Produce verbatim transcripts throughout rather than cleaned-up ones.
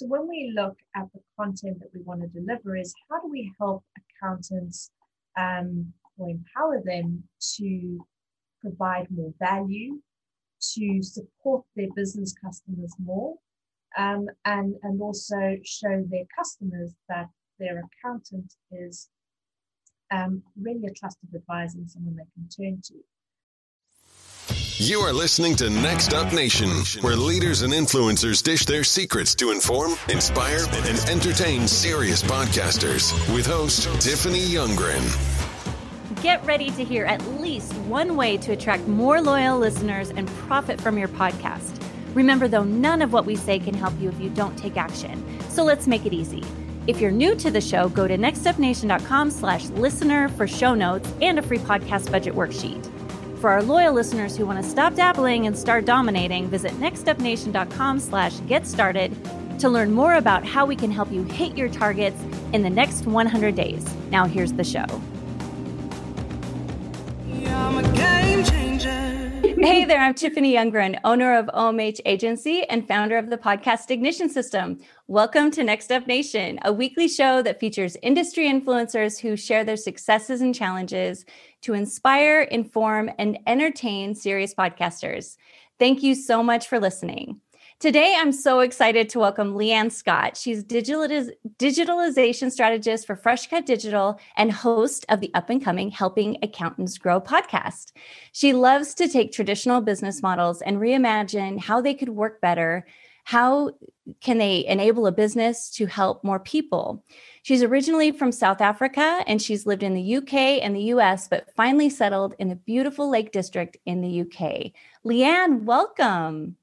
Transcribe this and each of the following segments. So when we look at the content that we want to deliver is how do we help accountants um, or empower them to provide more value, to support their business customers more, um, and, and also show their customers that their accountant is um, really a trusted advisor and someone they can turn to. You are listening to Next Up Nation, where leaders and influencers dish their secrets to inform, inspire, and entertain serious podcasters with host Tiffany Youngren. Get ready to hear at least one way to attract more loyal listeners and profit from your podcast. Remember, though, none of what we say can help you if you don't take action. So let's make it easy. If you're new to the show, go to nextupnation.com slash listener for show notes and a free podcast budget worksheet. For our loyal listeners who want to stop dabbling and start dominating, visit nextupnation.com slash get started to learn more about how we can help you hit your targets in the next one hundred days. Now here's the show. I'm a game changer. Hey there, I'm Tiffany Youngren, owner of O M H Agency and founder of the podcast Ignition System. Welcome to Next Up Nation, a weekly show that features industry influencers who share their successes and challenges to inspire, inform, and entertain serious podcasters. Thank you so much for listening. Today, I'm so excited to welcome Leanne Scott. She's digitaliz- digitalization strategist for Fresh Cut Digital and host of the Up and Coming Helping Accountants Grow podcast. She loves to take traditional business models and reimagine how they could work better. How can they enable a business to help more people? She's originally from South Africa, and she's lived in the U K and the U S, but finally settled in the beautiful Lake District in the U K. Leanne, welcome.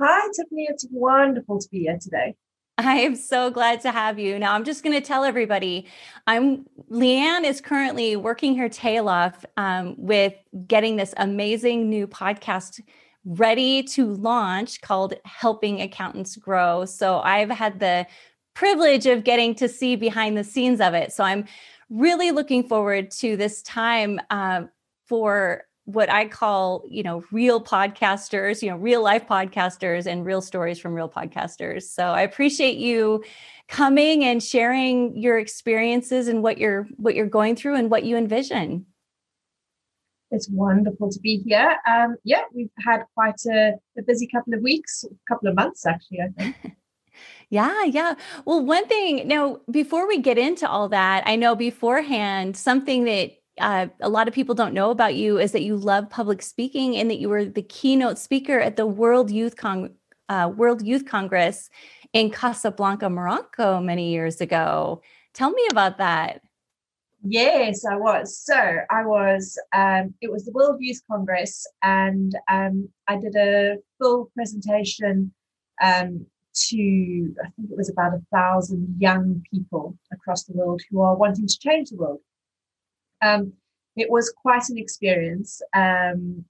Hi, Tiffany. It's wonderful to be here today. I am so glad to have you. Now, I'm just going to tell everybody, I'm Leanne is currently working her tail off um, with getting this amazing new podcast ready to launch called Helping Accountants Grow. So I've had the privilege of getting to see behind the scenes of it. So I'm really looking forward to this time uh, for what I call, you know, real podcasters, you know, real life podcasters and real stories from real podcasters. So I appreciate you coming and sharing your experiences and what you're what you're going through and what you envision. It's wonderful to be here. Um, yeah, we've had quite a, a busy couple of weeks, a couple of months, actually, I think. Yeah, yeah. Well, one thing, now, before we get into all that, I know beforehand, something that uh, a lot of people don't know about you is that you love public speaking and that you were the keynote speaker at the World Youth Con- uh, World Youth Congress in Casablanca, Morocco, many years ago. Tell me about that. Yes, I was. So I was, um, it was the World Youth Congress, and um, I did a full presentation um, to, I think it was about a thousand young people across the world who are wanting to change the world. Um, it was quite an experience, um,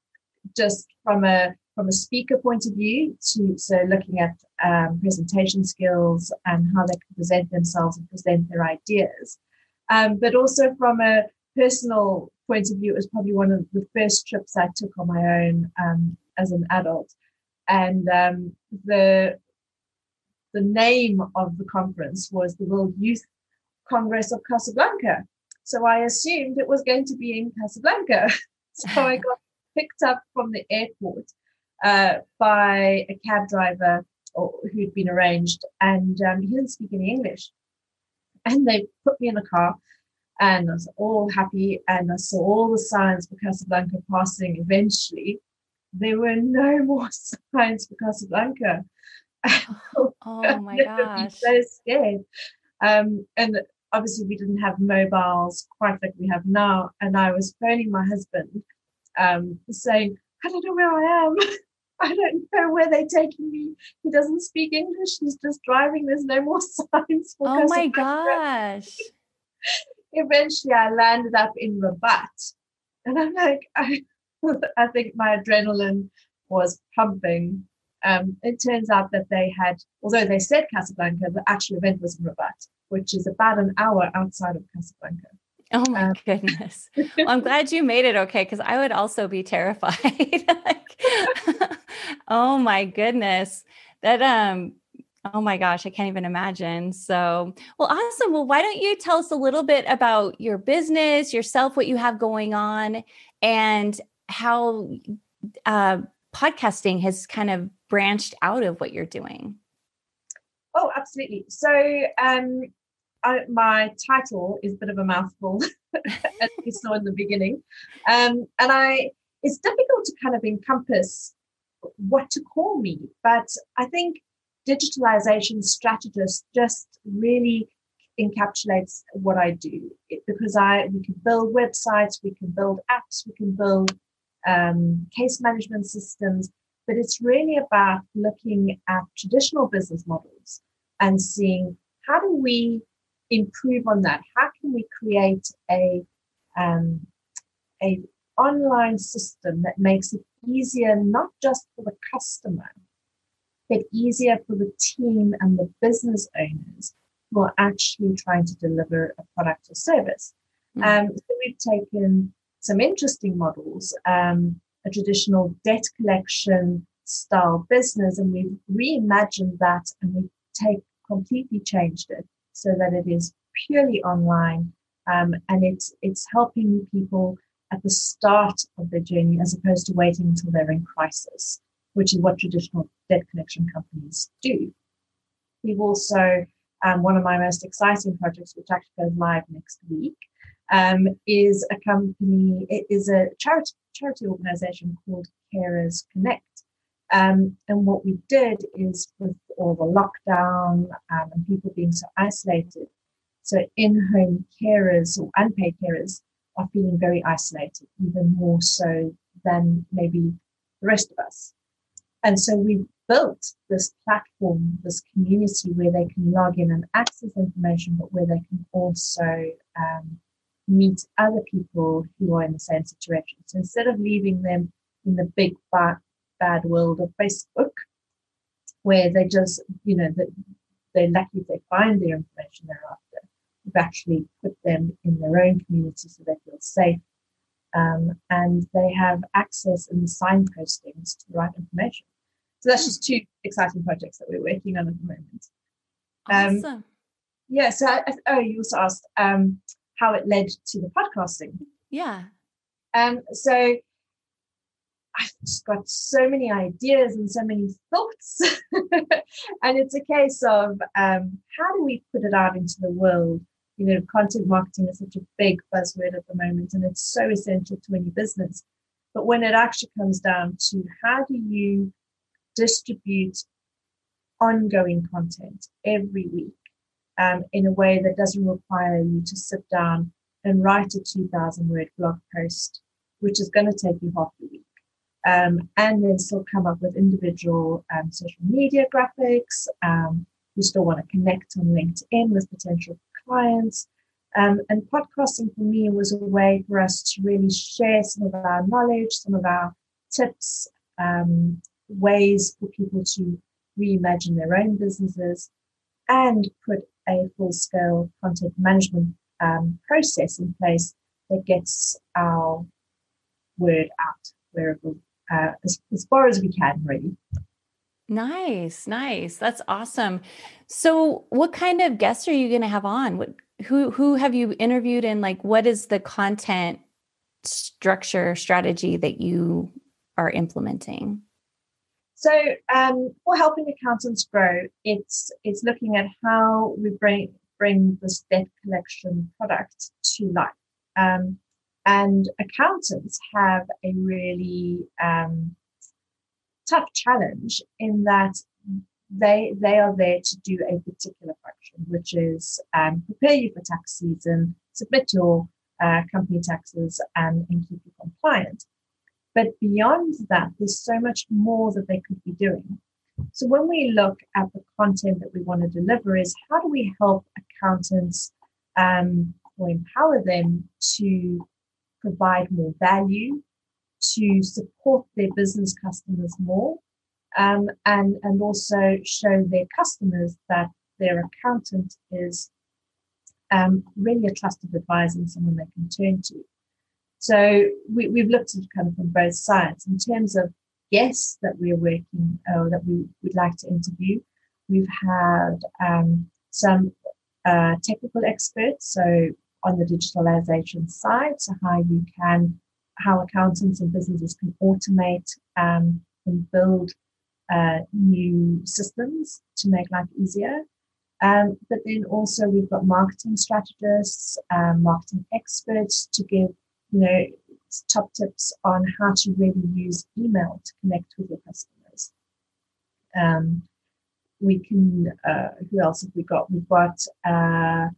just from a from a speaker point of view, to so looking at um, presentation skills and how they can present themselves and present their ideas. Um, but also from a personal point of view, it was probably one of the first trips I took on my own um, as an adult. And um, the the name of the conference was the World Youth Congress of Casablanca. So I assumed it was going to be in Casablanca. So I got picked up from the airport uh, by a cab driver or, who'd been arranged, and um, he didn't speak any English. And they put me in a car, and I was all happy, and I saw all the signs for Casablanca passing. Eventually, there were no more signs for Casablanca. Oh, oh my gosh! So scared. Um, and obviously, we didn't have mobiles quite like we have now. And I was phoning my husband, um, saying, "I don't know where I am. I don't know where they're taking me. He doesn't speak English. He's just driving. There's no more signs for Casablanca." Oh my gosh. Eventually, I landed up in Rabat. And I'm like, I, I think my adrenaline was pumping. Um, it turns out that they had, although they said Casablanca, the actual event was in Rabat, which is about an hour outside of Casablanca. Oh my um, goodness. Well, I'm glad you made it okay, because I would also be terrified. Like, oh my goodness. That um Oh my gosh, I can't even imagine. So, well, awesome. Well, why don't you tell us a little bit about your business, yourself, what you have going on, and how uh, podcasting has kind of branched out of what you're doing? Oh, absolutely. So um, I, my title is a bit of a mouthful, as you saw in the beginning. Um, and I it's difficult to kind of encompass what to call me, but I think digitalization strategist just really encapsulates what I do, it, because I we can build websites, we can build apps, we can build um, case management systems, but it's really about looking at traditional business models and seeing how do we improve on that? How can we create a um, a online system that makes it easier, not just for the customer, but easier for the team and the business owners who are actually trying to deliver a product or service. Mm-hmm. Um, so we've taken some interesting models, um, a traditional debt collection style business, and we've reimagined that and we've take, completely changed it so that it is purely online, um, and it's it's helping people at the start of their journey as opposed to waiting until they're in crisis, which is what traditional debt collection companies do. We've also, um, one of my most exciting projects, which actually goes live next week, um, is a company, it is a charity, charity organization called Carers Connect. Um, and what we did is, with all the lockdown um, and people being so isolated, so in-home carers or unpaid carers are feeling very isolated, even more so than maybe the rest of us. And so we built this platform, this community where they can log in and access information, but where they can also um, meet other people who are in the same situation. So instead of leaving them in the big bad, bad world of Facebook, where they just, you know, that they're lucky if they find their information thereafter, we've actually put them in their own community so they feel safe. Um, and they have access and signpostings to the right information. So that's just two exciting projects that we're working on at the moment. Um, awesome. Yeah. So, I, oh, you also asked um, how it led to the podcasting. Yeah. Um, so I've just got so many ideas and so many thoughts, and it's a case of um, how do we put it out into the world? You know, content marketing is such a big buzzword at the moment, and it's so essential to any business. But when it actually comes down to how do you distribute ongoing content every week um, in a way that doesn't require you to sit down and write a two thousand word blog post, which is going to take you half the week, um, and then still come up with individual um, social media graphics. Um, you still want to connect on LinkedIn with potential clients, um, and podcasting for me was a way for us to really share some of our knowledge, some of our tips, um, ways for people to reimagine their own businesses, and put a full-scale content management um, process in place that gets our word out wherever, uh, as, as far as we can, really. Nice. Nice. That's awesome. So what kind of guests are you going to have on? What, who, who have you interviewed, and like, what is the content structure strategy that you are implementing? So um, for Helping Accountants Grow, it's, it's looking at how we bring, bring this debt collection product to life. Um, and accountants have a really, um, tough challenge in that they they are there to do a particular function, which is um, prepare you for tax season, submit your uh, company taxes, and, and keep you compliant. But beyond that, there's so much more that they could be doing. So when we look at the content that we want to deliver, is how do we help accountants um, or empower them to provide more value, to support their business customers more, um, and, and also show their customers that their accountant is um, really a trusted advisor and someone they can turn to. So we, we've looked at it kind of from both sides. In terms of guests that we're working, or uh, that we would like to interview, We've had um, some uh, technical experts, so on the digitalization side, so how you can, how accountants and businesses can automate um, and build uh, new systems to make life easier. Um, but then also we've got marketing strategists, um, marketing experts to give, you know, top tips on how to really use email to connect with your customers. Um, we can, uh, who else have we got? We've got uh,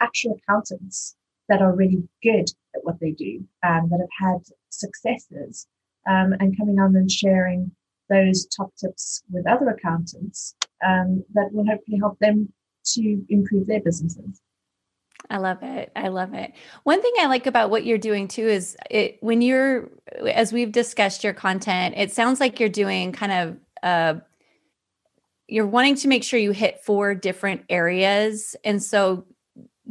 actual accountants that are really good at what they do, um, that have had successes, um, and coming on and sharing those top tips with other accountants um, that will hopefully help them to improve their businesses. I love it. I love it. One thing I like about what you're doing too is it, when you're, as we've discussed your content, it sounds like you're doing kind of, uh, you're wanting to make sure you hit four different areas. And so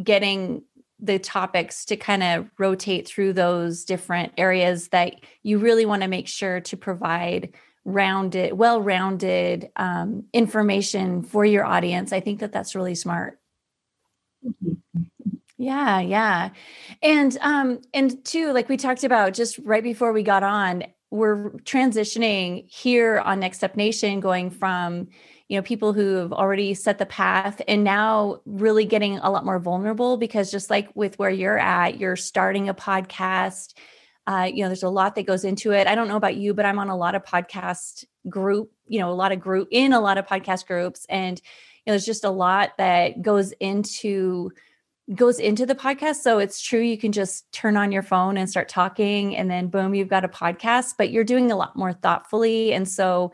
getting the topics to kind of rotate through those different areas that you really want to make sure to provide rounded, well-rounded um, information for your audience. I think that that's really smart. Thank you. Yeah. Yeah. And, um, and two, like we talked about just right before we got on, we're transitioning here on Next Up Nation, going from, you know, people who have already set the path and now really getting a lot more vulnerable, because just like with where you're at, you're starting a podcast. Uh, you know, there's a lot that goes into it. I don't know about you, but I'm on a lot of podcast group, you know, a lot of group in a lot of podcast groups. And, you know, there's just a lot that goes into goes into the podcast. So it's true. You can just turn on your phone and start talking and then boom, you've got a podcast, but you're doing a lot more thoughtfully. And so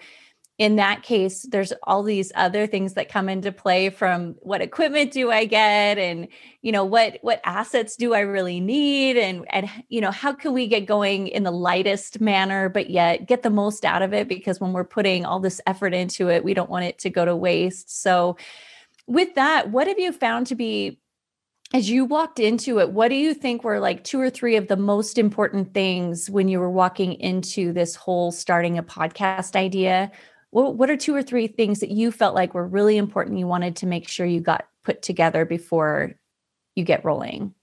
in that case, there's all these other things that come into play, from what equipment do I get? And, you know, what, what assets do I really need? And, and, you know, how can we get going in the lightest manner, but yet get the most out of it? Because when we're putting all this effort into it, we don't want it to go to waste. So with that, what have you found to be, as you walked into it, what do you think were like two or three of the most important things when you were walking into this whole starting a podcast idea? What, what are two or three things that you felt like were really important, you wanted to make sure you got put together before you get rolling?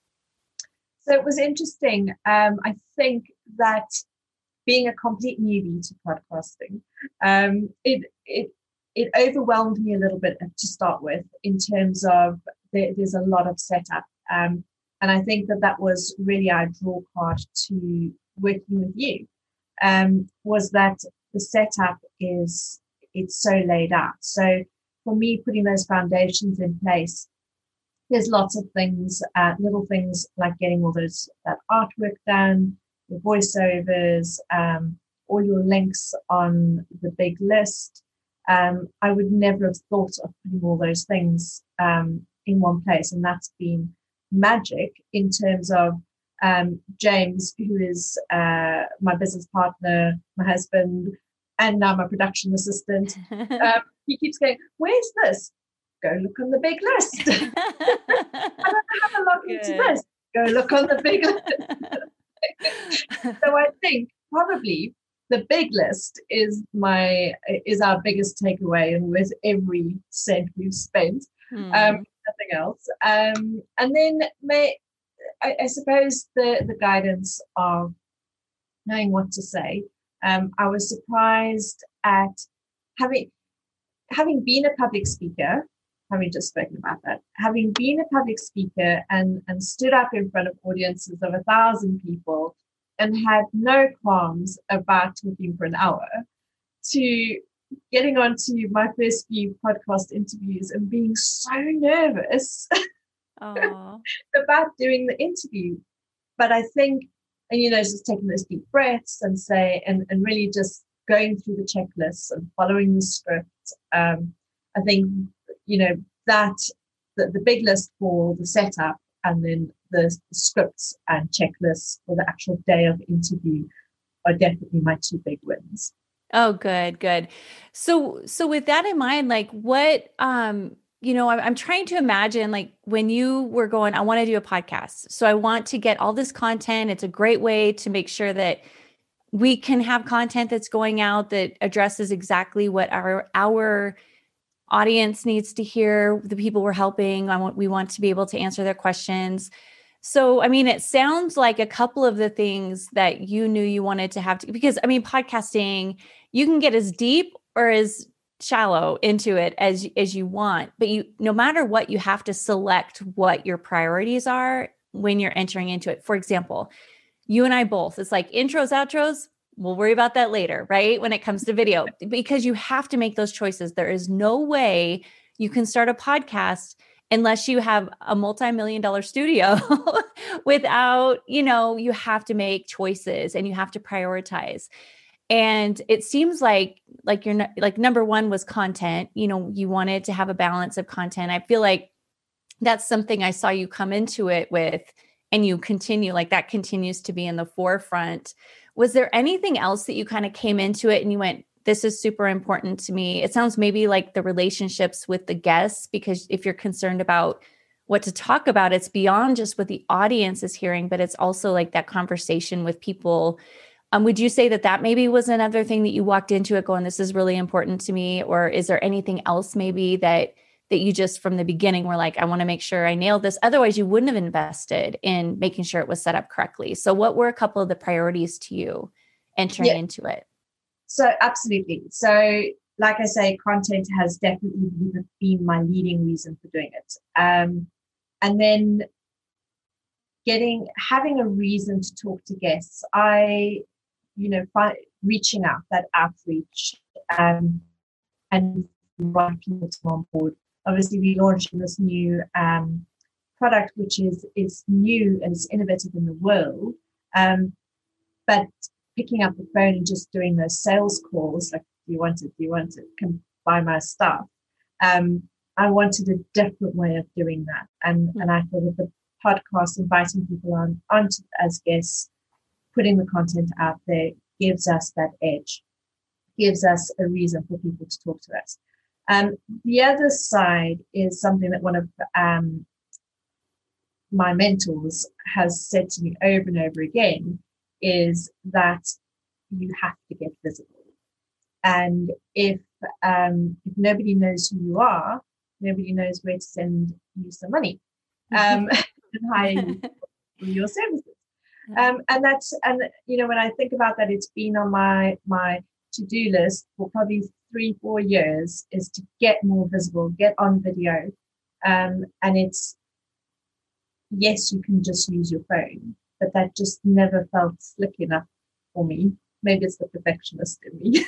So it was interesting. Um, I think that being a complete newbie to podcasting, um, it, it, it overwhelmed me a little bit to start with, in terms of there's a lot of setup. Um, and I think that that was really our draw card to working with you, um, was that the setup is, it's so laid out. So for me, putting those foundations in place, there's lots of things, uh, little things like getting all those, that artwork done, your voiceovers, um, all your links on the big list. Um, I would never have thought of putting all those things um, in one place. And that's been magic in terms of um, James, who is uh, my business partner, my husband, and now my production assistant. um, he keeps going, where's this? Go look on the big list. I don't have a log into this. Go look on the big list. So I think probably the big list is my is our biggest takeaway, and with every cent we've spent. Mm. Um, nothing else. Um, and then may, I, I suppose the, the guidance of knowing what to say. Um, I was surprised at having, having been a public speaker, having just spoken about that, having been a public speaker and, and stood up in front of audiences of a thousand people and had no qualms about talking for an hour, to getting onto my first few podcast interviews and being so nervous about doing the interview. But I think, and you know, just taking those deep breaths and say, and, and really just going through the checklists and following the script. Um, I think, you know, that the, the big list for the setup, and then the scripts and checklists for the actual day of interview are definitely my two big wins. Oh, good, good. So, so with that in mind, like what, um, you know, I'm, I'm trying to imagine, like when you were going, I want to do a podcast, so I want to get all this content. It's a great way to make sure that we can have content that's going out that addresses exactly what our, our audience needs to hear, the people we're helping. I want, we want to be able to answer their questions. So, I mean, it sounds like a couple of the things that you knew you wanted to have to, because I mean, podcasting, you can get as deep or as shallow into it as, as you want, but you, no matter what, you have to select what your priorities are when you're entering into it. For example, you and I both, it's like intros, outros, we'll worry about that later, right? When it comes to video, because you have to make those choices. There is no way you can start a podcast unless you have a multi-million dollar studio without, you know, you have to make choices and you have to prioritize. And it seems like, like you're not, like number one was content, you know, you wanted to have a balance of content. I feel like that's something I saw you come into it with and you continue, like that continues to be in the forefront. Was there anything else that you kind of came into it and you went, this is super important to me? It sounds maybe like the relationships with the guests, because if you're concerned about what to talk about, it's beyond just what the audience is hearing, but it's also like that conversation with people. Um, would you say that that maybe was another thing that you walked into it going, this is really important to me? Or is there anything else maybe that that you just from the beginning were like, I want to make sure I nailed this? Otherwise you wouldn't have invested in making sure it was set up correctly. So what were a couple of the priorities to you entering yeah. into it? So absolutely. So like I say, content has definitely been my leading reason for doing it. Um, and then getting, having a reason to talk to guests. I, you know, find, reaching out, that outreach um, and right people on board. Obviously, we launched this new um, product, which is, is new and it's innovative in the world. Um, but picking up the phone and just doing those sales calls, like, do you want it, do you want it, can buy my stuff. Um, I wanted a different way of doing that. And mm-hmm. and I thought with the podcast, inviting people on onto as guests, putting the content out there gives us that edge, gives us a reason for people to talk to us. Um, the other side is something that one of um, my mentors has said to me over and over again, is that you have to get visible. And if um, if nobody knows who you are, nobody knows where to send you some money um, and hire you for your services. Um, and that's, and you know, when I think about that, it's been on my my to-do list for probably three, four years, is to get more visible, get on video. Um, and it's, yes, you can just use your phone, but that just never felt slick enough for me. Maybe it's the perfectionist in me.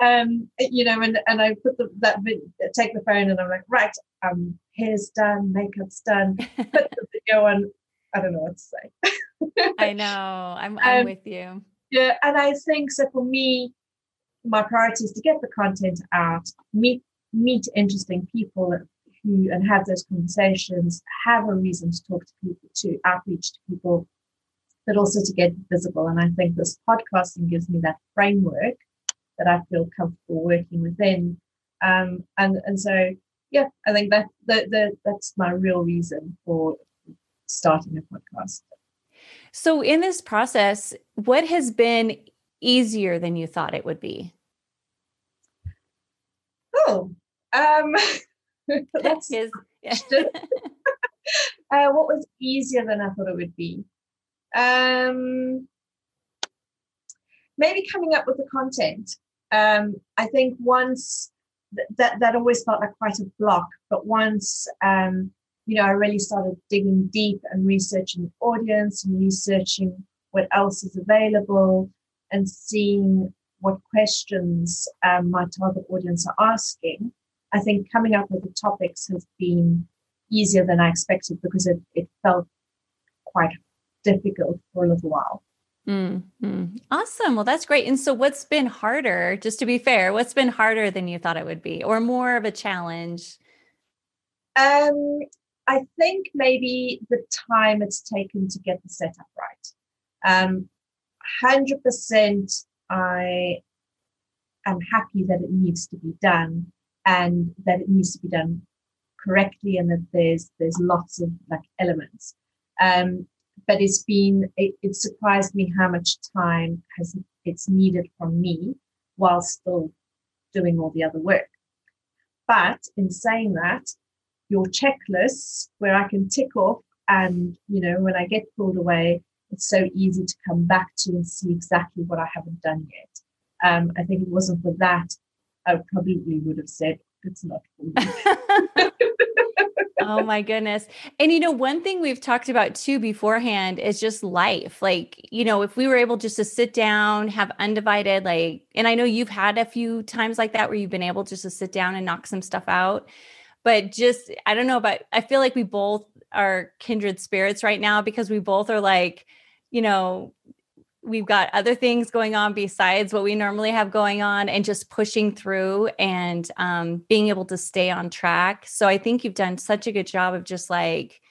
um, you know, and, and I put the, that video, take the phone and I'm like, right, um, hair's done, makeup's done, put the video on. I don't know what to say. I know, I'm, I'm um, with you. Yeah, and I think, so for me, my priority is to get the content out, meet meet interesting people who, and have those conversations, have a reason to talk to people, to outreach to people, but also to get visible. And I think this podcasting gives me that framework that I feel comfortable working within. Um, and and so, yeah, I think that the, the, that's my real reason for starting a podcast. So in this process, what has been easier than you thought it would be? Oh, um, that's is, yeah. uh, what was easier than I thought it would be? Um, maybe coming up with the content. Um, I think once th- that that always felt like quite a block, but once um, you know, I really started digging deep and researching the audience and researching what else is available, and seeing what questions um, my target audience are asking, I think coming up with the topics has been easier than I expected, because it, it felt quite difficult for a little while. Mm-hmm. Awesome. Well, that's great. And so what's been harder, just to be fair, what's been harder than you thought it would be, or more of a challenge? Um, I think maybe the time it's taken to get the setup right. Um, one hundred percent I am happy that it needs to be done, and that it needs to be done correctly, and that there's there's lots of like elements. Um, but it's been it, it surprised me how much time has it's needed from me while still doing all the other work. But in saying that, your checklists where I can tick off, and, you know, when I get pulled away, it's so easy to come back to and see exactly what I haven't done yet. Um, I think if it wasn't for that, I probably would have said, it's not for me. Oh my goodness. And, you know, one thing we've talked about too beforehand is just life. Like, you know, if we were able just to sit down, have undivided, like, and I know you've had a few times like that where you've been able just to sit down and knock some stuff out, but just, I don't know, but I feel like we both are kindred spirits right now, because we both are like, you know, we've got other things going on besides what we normally have going on, and just pushing through and um, being able to stay on track. So I think you've done such a good job of just like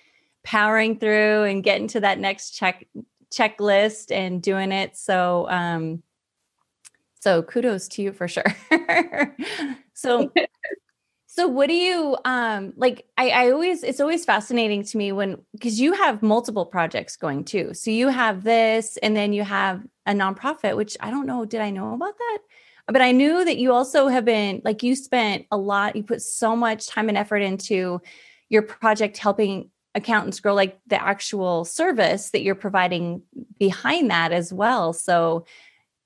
powering through and getting to that next check checklist and doing it. So, um, so kudos to you for sure. So, so what do you um, like, I, I always, it's always fascinating to me when, cause you have multiple projects going too. So you have this, and then you have a nonprofit, which I don't know, did I know about that? But I knew that you also have been like, you spent a lot, you put so much time and effort into your project, helping accountants grow, like the actual service that you're providing behind that as well. So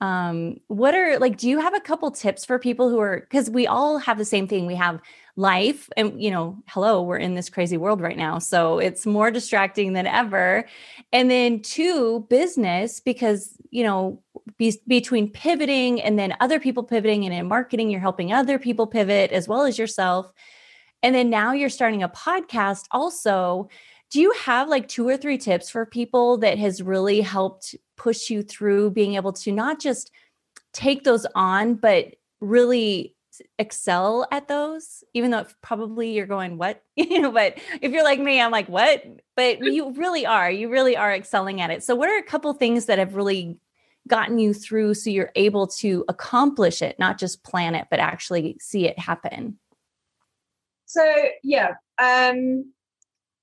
Um, what are like, do you have a couple tips for people who are, cause we all have the same thing. We have life and, you know, hello, we're in this crazy world right now. So it's more distracting than ever. And then two, business, because, you know, be, between pivoting and then other people pivoting, and in marketing, you're helping other people pivot as well as yourself. And then now you're starting a podcast also. Do you have like two or three tips for people that has really helped push you through being able to not just take those on, but really excel at those, even though if probably you're going, what, you know, but if you're like me, I'm like, what, but you really are, you really are excelling at it. So what are a couple things that have really gotten you through, so you're able to accomplish it, not just plan it, but actually see it happen? So, yeah. Um,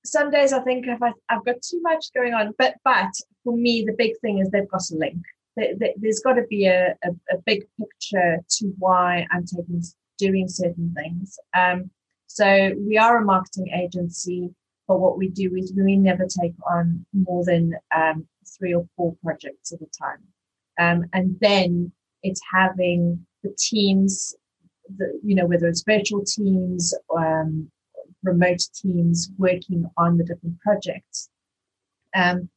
Some days I think if I, I've got too much going on, but but for me, the big thing is they've got a link. There, there, there's got to be a, a, a big picture to why I'm taking doing certain things. Um, so we are a marketing agency, but what we do is we never take on more than um, three or four projects at a time. Um, and then it's having the teams, the, you know, whether it's virtual teams, um, remote teams working on the different projects. Um,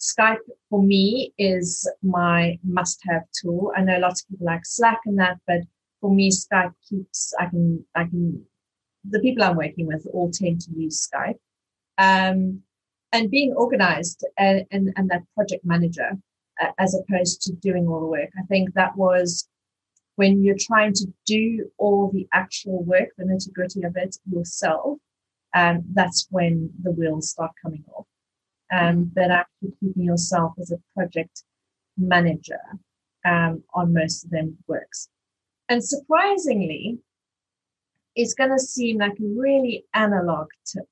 Skype for me is my must-have tool. I know lots of people like Slack and that, but for me, Skype keeps, I can, I can, the people I'm working with all tend to use Skype. Um, and being organized and, and, and that project manager, uh, as opposed to doing all the work. I think that was, when you're trying to do all the actual work, the nitty-gritty of it yourself, um, that's when the wheels start coming off. Um, but actually keeping yourself as a project manager um, on most of them works. And surprisingly, it's going to seem like a really analog tip,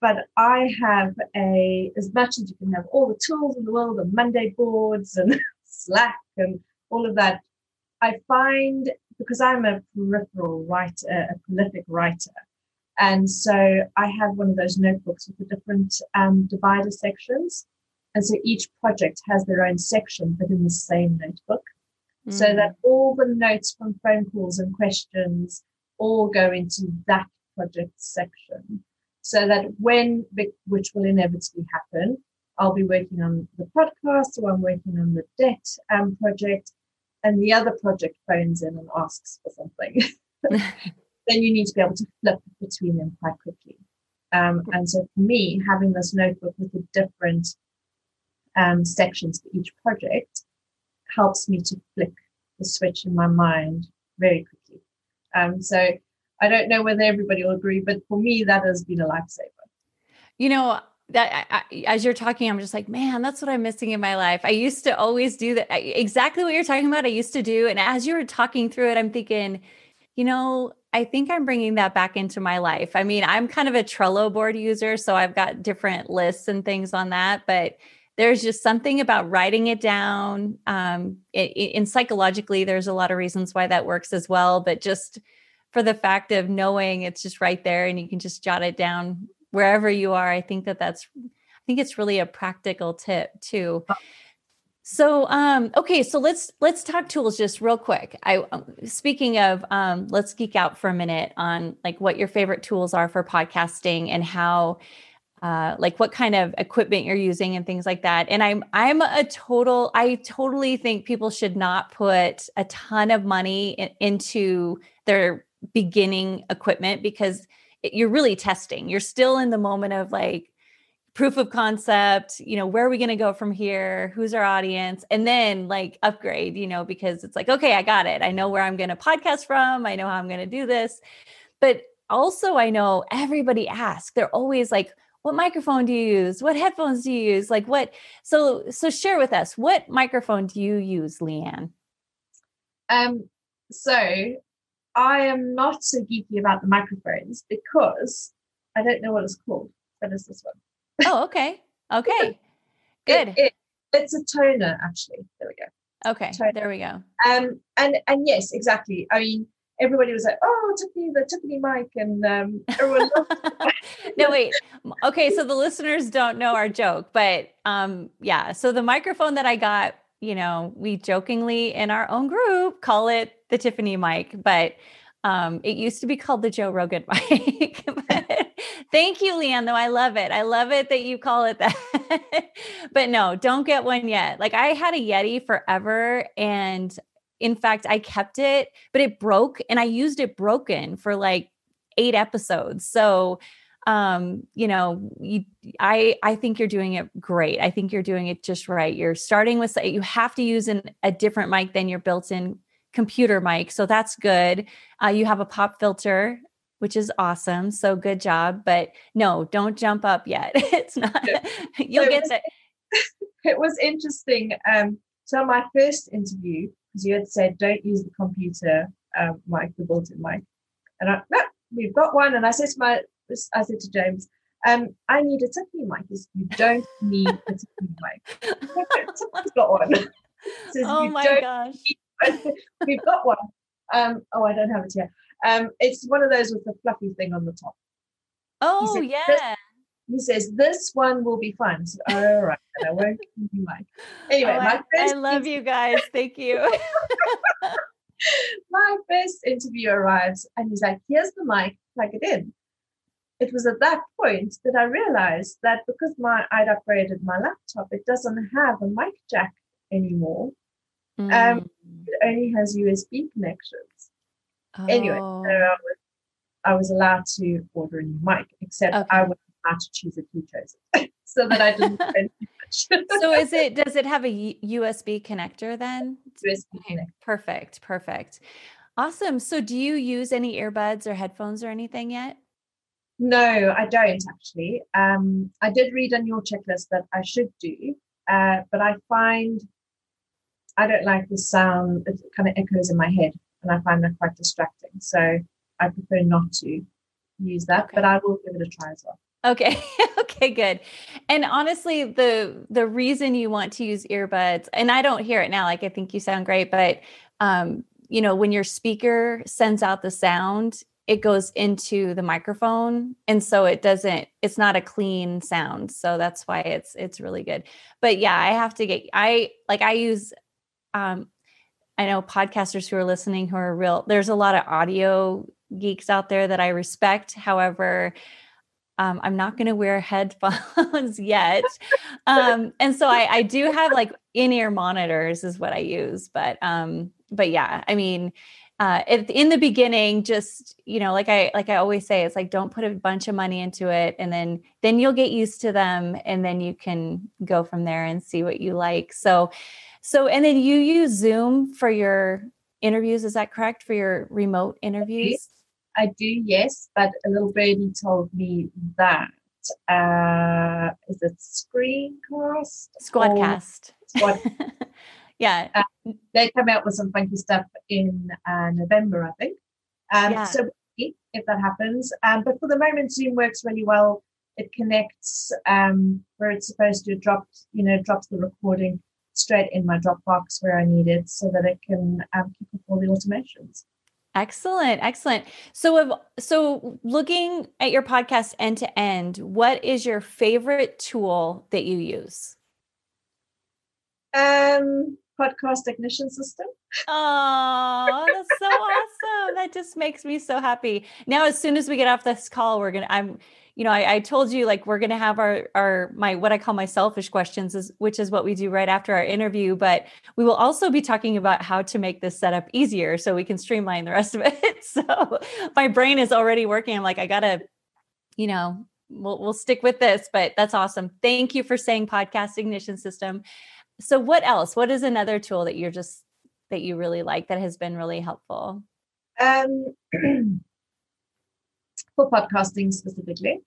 but I have a, as much as you can have all the tools in the world, and Monday boards and Slack and all of that, I find, because I'm a peripheral writer, a prolific writer, and so I have one of those notebooks with the different um, divider sections, and so each project has their own section, but in the same notebook, mm-hmm. so that all the notes from phone calls and questions all go into that project section, so that when, which will inevitably happen, I'll be working on the podcast, or I'm working on the debt um, project, and the other project phones in and asks for something, then you need to be able to flip between them quite quickly. Um, and so for me, having this notebook with the different um, sections for each project helps me to flick the switch in my mind very quickly. Um, so I don't know whether everybody will agree, but for me, that has been a lifesaver. You know, that I, as you're talking, I'm just like, man, that's what I'm missing in my life. I used to always do that. I, exactly what you're talking about. I used to do. And as you were talking through it, I'm thinking, you know, I think I'm bringing that back into my life. I mean, I'm kind of a Trello board user, so I've got different lists and things on that, but there's just something about writing it down. Um, it, it, and psychologically, there's a lot of reasons why that works as well. But just for the fact of knowing it's just right there and you can just jot it down wherever you are, I think that that's, I think it's really a practical tip too. So, um, okay, so let's, let's talk tools just real quick. I, speaking of, um, let's geek out for a minute on like what your favorite tools are for podcasting and how, uh, like what kind of equipment you're using and things like that. And I'm, I'm a total, I totally think people should not put a ton of money in, into their beginning equipment, because it, you're really testing. You're still in the moment of like, proof of concept, you know, where are we going to go from here? Who's our audience? And then like upgrade, you know, because it's like, okay, I got it. I know where I'm going to podcast from. I know how I'm going to do this. But also I know everybody asks, they're always like, what microphone do you use? What headphones do you use? Like what? So, so share with us, what microphone do you use, Leanne? Um, so I am not so geeky about the microphones because I don't know what it's called, but it's this one. Oh, okay. Okay. Good. It, it, it's a toner, actually. There we go. Okay. Toner. There we go. Um, and, and yes, exactly. I mean, everybody was like, oh, Tiffany, the Tiffany mic. And um, everyone loved it. No, wait. Okay. So the listeners don't know our joke, but um, yeah. So the microphone that I got, you know, we jokingly in our own group call it the Tiffany mic, but um, it used to be called the Joe Rogan mic. But thank you, Leanne, though. I love it. I love it that you call it that. But no, don't get one yet. Like I had a Yeti forever. And in fact, I kept it, but it broke and I used it broken for like eight episodes. So, um, you know, you, I, I think you're doing it great. I think you're doing it just right. You're starting with, you have to use an, a different mic than your built-in computer mic. So that's good. Uh, you have a pop filter, which is awesome. So good job. But no, don't jump up yet. It's not, you'll so get that. It was interesting. Um, so my first interview, because you had said, don't use the computer um, mic, the built-in mic. And I, no, we've got one. And I said to my, I said to James, um, I need a Tiffany mic. He said, you don't need a Tiffany mic. Someone's got one. Says, oh my gosh. Need- we've got one. Um, oh, I don't have it yet. Um, it's one of those with the fluffy thing on the top. Oh, he said, yeah. He says, this one will be fun. So, all right. And I won't give you mine. Anyway, oh, my I, first I love interview- you guys. Thank you. My first interview arrives and he's like, here's the mic, plug it in. It was at that point that I realized that because my I'd upgraded my laptop, it doesn't have a mic jack anymore. Mm. Um, it only has U S B connections. Oh. Anyway, so I, was, I was allowed to order a new mic, except okay. I wasn't allowed to choose if he chose it, so that I didn't spend too much. So is it, does it have a U S B connector then? U S B okay. connector. Perfect. Perfect. Awesome. So do you use any earbuds or headphones or anything yet? No, I don't actually. Um, I did read on your checklist that I should do, uh, but I find I don't like the sound. It kind of echoes in my head. And I find that quite distracting. So I prefer not to use that, okay. but I will give it a try as well. Okay. Okay, good. And honestly, the, the reason you want to use earbuds, and I don't hear it now, like I think you sound great, but, um, you know, when your speaker sends out the sound, it goes into the microphone. And so it doesn't, it's not a clean sound. So that's why it's, it's really good. But yeah, I have to get, I, like I use, um, I know podcasters who are listening who are real, there's a lot of audio geeks out there that I respect. However, um, I'm not going to wear headphones yet. Um, and so I, I do have like in-ear monitors is what I use, but, um, but yeah, I mean, uh, if, in the beginning, just, you know, like I, like I always say, it's like, don't put a bunch of money into it. And then, then you'll get used to them and then you can go from there and see what you like. So, So, and then you use Zoom for your interviews. Is that correct? For your remote interviews? I do. I do, yes. But a little birdie told me that, uh, is it Screencast? Squadcast. Squadcast. Yeah. Uh, they come out with some funky stuff in uh, November, I think. Um, yeah. So if that happens. Um, but for the moment, Zoom works really well. It connects um, where it's supposed to drop, you know, drops the recording straight in my Dropbox where I need it so that I can um, keep up all the automations. Excellent. Excellent. So, of, so looking at your podcast end to end, what is your favorite tool that you use? Um, podcast Ignition System. Oh, that's so awesome. That just makes me so happy. Now, as soon as we get off this call, we're going to, I'm, you know, I, I told you, like, we're going to have our, our, my, what I call my selfish questions is, which is what we do right after our interview, but we will also be talking about how to make this setup easier so we can streamline the rest of it. So my brain is already working. I'm like, I gotta, you know, we'll, we'll stick with this, but that's awesome. Thank you for saying Podcast Ignition System. So what else, what is another tool that you're just, that you really like that has been really helpful? Um, for podcasting specifically?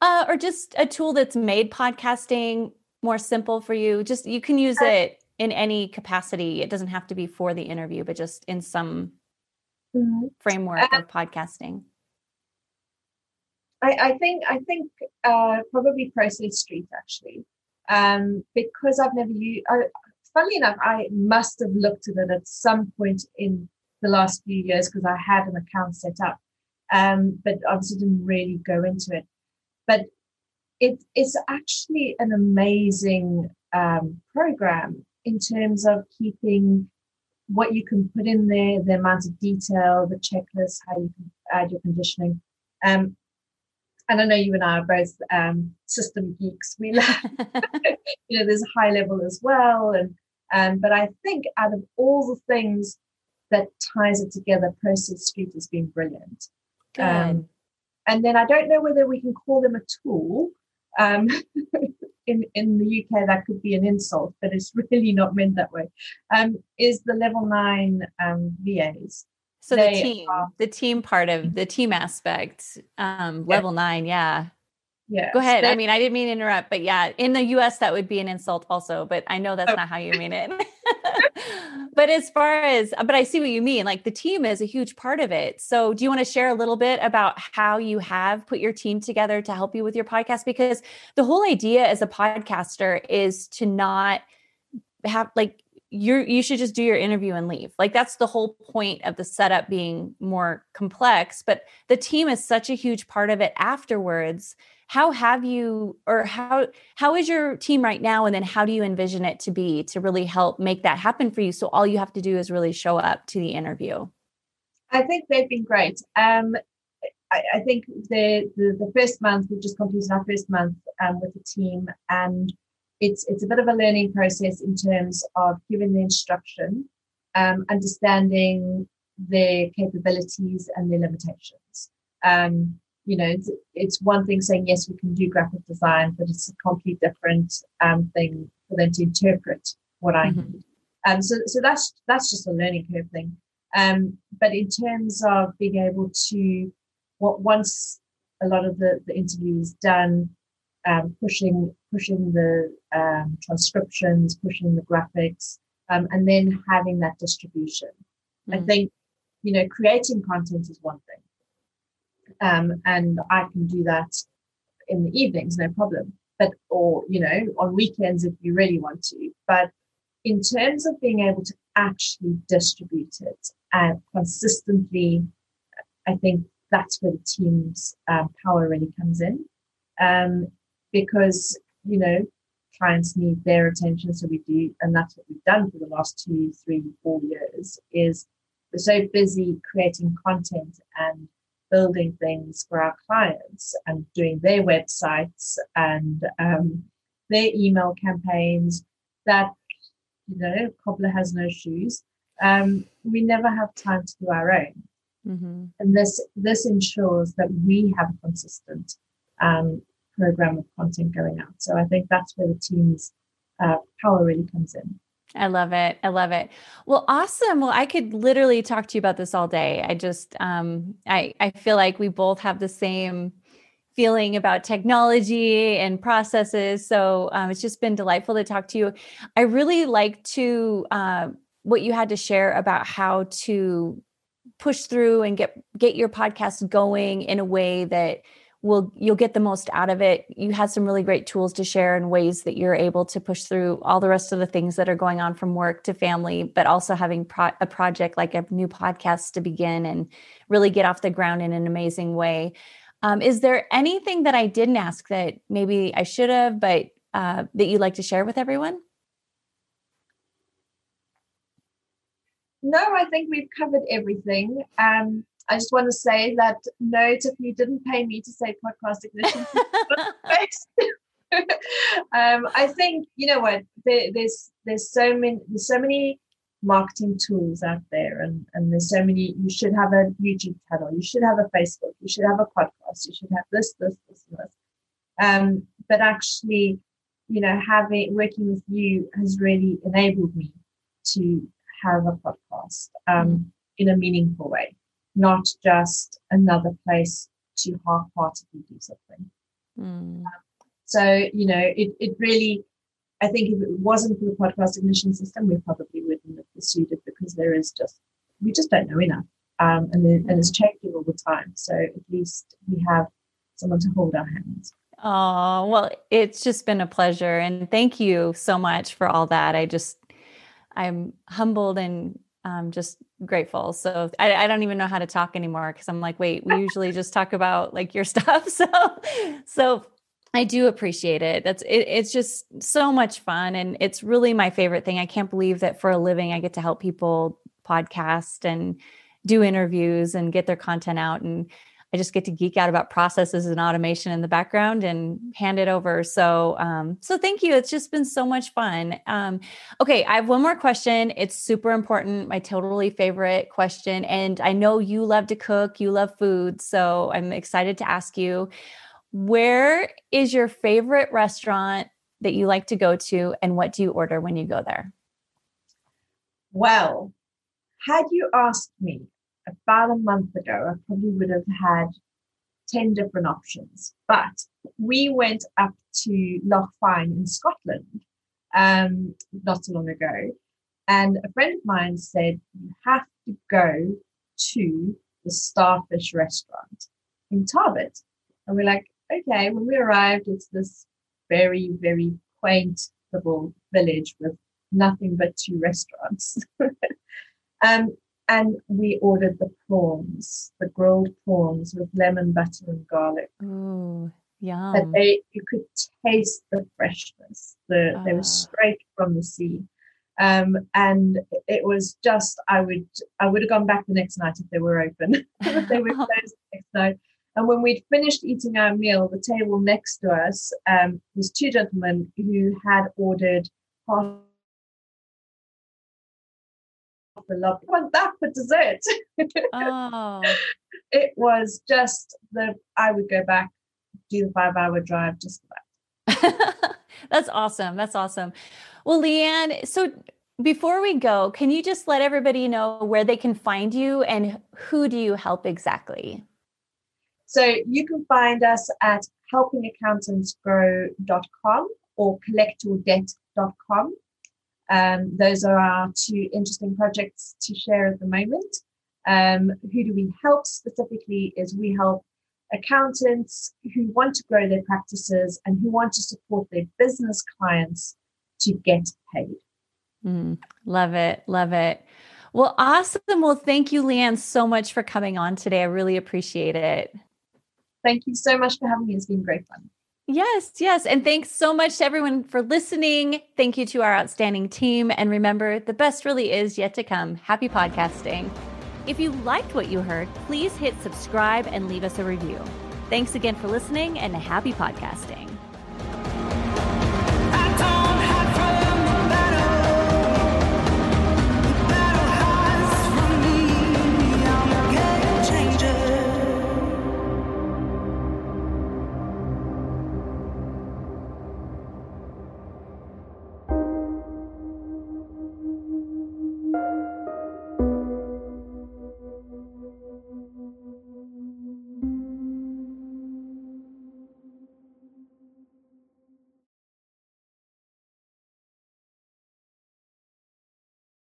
Uh, or just a tool that's made podcasting more simple for you. Just, you can use uh, it in any capacity. It doesn't have to be for the interview, but just in some mm-hmm. framework uh, of podcasting. I, I think, I think uh, probably Process Street actually, um, because I've never used, I, Funnily enough, I must have looked at it at some point in the last few years because I had an account set up, um, but obviously didn't really go into it. But it, it's actually an amazing um, program in terms of keeping what you can put in there, the amount of detail, the checklist, how you can add your conditioning. Um, and I know you and I are both um, system geeks. We love, you know, there's a high level as well. And Um, but I think out of all the things that ties it together, Process Street has been brilliant. Um, and then I don't know whether we can call them a tool. Um, in, in the U K, that could be an insult, but it's really not meant that way. Um, is the Level Nine um, V As. So they the team, are, the team part of the team aspect, um, yeah. Level Nine. Yeah. Yeah. Go ahead. They, I mean, I didn't mean to interrupt, but yeah, in the U S that would be an insult also, but I know that's oh. not how you mean it. But as far as, but I see what you mean. Like the team is a huge part of it. So do you want to share a little bit about how you have put your team together to help you with your podcast? Because the whole idea as a podcaster is to not have like, you you should just do your interview and leave. Like that's the whole point of the setup being more complex, but the team is such a huge part of it afterwards. How have you, or how, how is your team right now? And then how do you envision it to be to really help make that happen for you? So all you have to do is really show up to the interview. I think they've been great. Um, I, I think the, the, the first month, we've just completed our first month um, with the team, and It's it's a bit of a learning process in terms of giving the instruction, um, understanding their capabilities and their limitations. Um, you know, it's, it's one thing saying, yes, we can do graphic design, but it's a completely different um, thing for them to interpret what I mm-hmm. need. Um, so so that's that's just a learning curve thing. Um, but in terms of being able to, what once a lot of the, the interview is done, Um, pushing pushing the um, transcriptions, pushing the graphics, um, and then having that distribution. Mm. I think, you know, creating content is one thing. Um, and I can do that in the evenings, no problem. But, or, you know, on weekends if you really want to. But in terms of being able to actually distribute it and consistently, I think that's where the team's um, power really comes in. Um, Because, you know, clients need their attention. So we do, and that's what we've done for the last two, three, four years, is we're so busy creating content and building things for our clients and doing their websites and um, their email campaigns that, you know, cobbler has no shoes. Um, we never have time to do our own. Mm-hmm. And this this ensures that we have a consistent um program of content going out. So I think that's where the team's uh, power really comes in. I love it. I love it. Well, awesome. Well, I could literally talk to you about this all day. I just, um, I, I feel like we both have the same feeling about technology and processes. So um, it's just been delightful to talk to you. I really like to, uh, what you had to share about how to push through and get, get your podcast going in a way that will you'll get the most out of it. You have some really great tools to share and ways that you're able to push through all the rest of the things that are going on from work to family, but also having pro- a project like a new podcast to begin and really get off the ground in an amazing way. Um, is there anything that I didn't ask that maybe I should have, but uh, that you'd like to share with everyone? No, I think we've covered everything. Um, I just want to say that, no, Tiffany didn't pay me to say Podcast Ignition. um, I think, you know what, there, there's there's so many there's so many marketing tools out there, and, and there's so many. You should have a YouTube channel, you should have a Facebook, you should have a podcast, you should have this, this, this, and this. Um, but actually, you know, having working with you has really enabled me to have a podcast um, in a meaningful way, not just another place to half-heartedly do something. Mm. Um, so, you know, it it really, I think if it wasn't for the Podcast Ignition System, we probably wouldn't have pursued it, because there is just, we just don't know enough. Um, and, there, mm. and it's changing all the time. So at least we have someone to hold our hands. Oh, well, it's just been a pleasure. And thank you so much for all that. I just, I'm humbled and um, just grateful. So I, I don't even know how to talk anymore, because I'm like, wait, we usually just talk about like your stuff. So, so I do appreciate it. That's it, it's just so much fun, and it's really my favorite thing. I can't believe that for a living I get to help people podcast and do interviews and get their content out, and I just get to geek out about processes and automation in the background and hand it over. So, um, so thank you. It's just been so much fun. Um, okay. I have one more question. It's super important. My totally favorite question. And I know you love to cook, you love food. So I'm excited to ask you, where is your favorite restaurant that you like to go to? And what do you order when you go there? Well, had you asked me about a month ago, I probably would have had ten different options. But we went up to Loch Fine in Scotland um, not so long ago. And a friend of mine said, you have to go to the Starfish restaurant in Tarbert. And we're like, okay, when we arrived, it's this very, very quaint little village with nothing but two restaurants. um, And we ordered the prawns, the grilled prawns with lemon butter and garlic. Ooh, yum. But they, you could taste the freshness. The, ah. They were straight from the sea. Um, and it was just, I would I would have gone back the next night if they were open. They were closed the next night. And when we'd finished eating our meal, the table next to us um, was two gentlemen who had ordered half the love. I want that for dessert. Oh. It was just the, I would go back, do the five hour drive just for that. That's awesome. That's awesome. Well, Leanne, so before we go, can you just let everybody know where they can find you and who do you help exactly? So you can find us at helping accountants grow dot com or collect your debt dot com. Um, those are our two interesting projects to share at the moment. Um, who do we help specifically is we help accountants who want to grow their practices and who want to support their business clients to get paid. Mm, love it. Love it. Well, awesome. Well, thank you, Leanne, so much for coming on today. I really appreciate it. Thank you so much for having me. It's been great fun. Yes, yes. And thanks so much to everyone for listening. Thank you to our outstanding team. And remember, the best really is yet to come. Happy podcasting. If you liked what you heard, please hit subscribe and leave us a review. Thanks again for listening, and happy podcasting.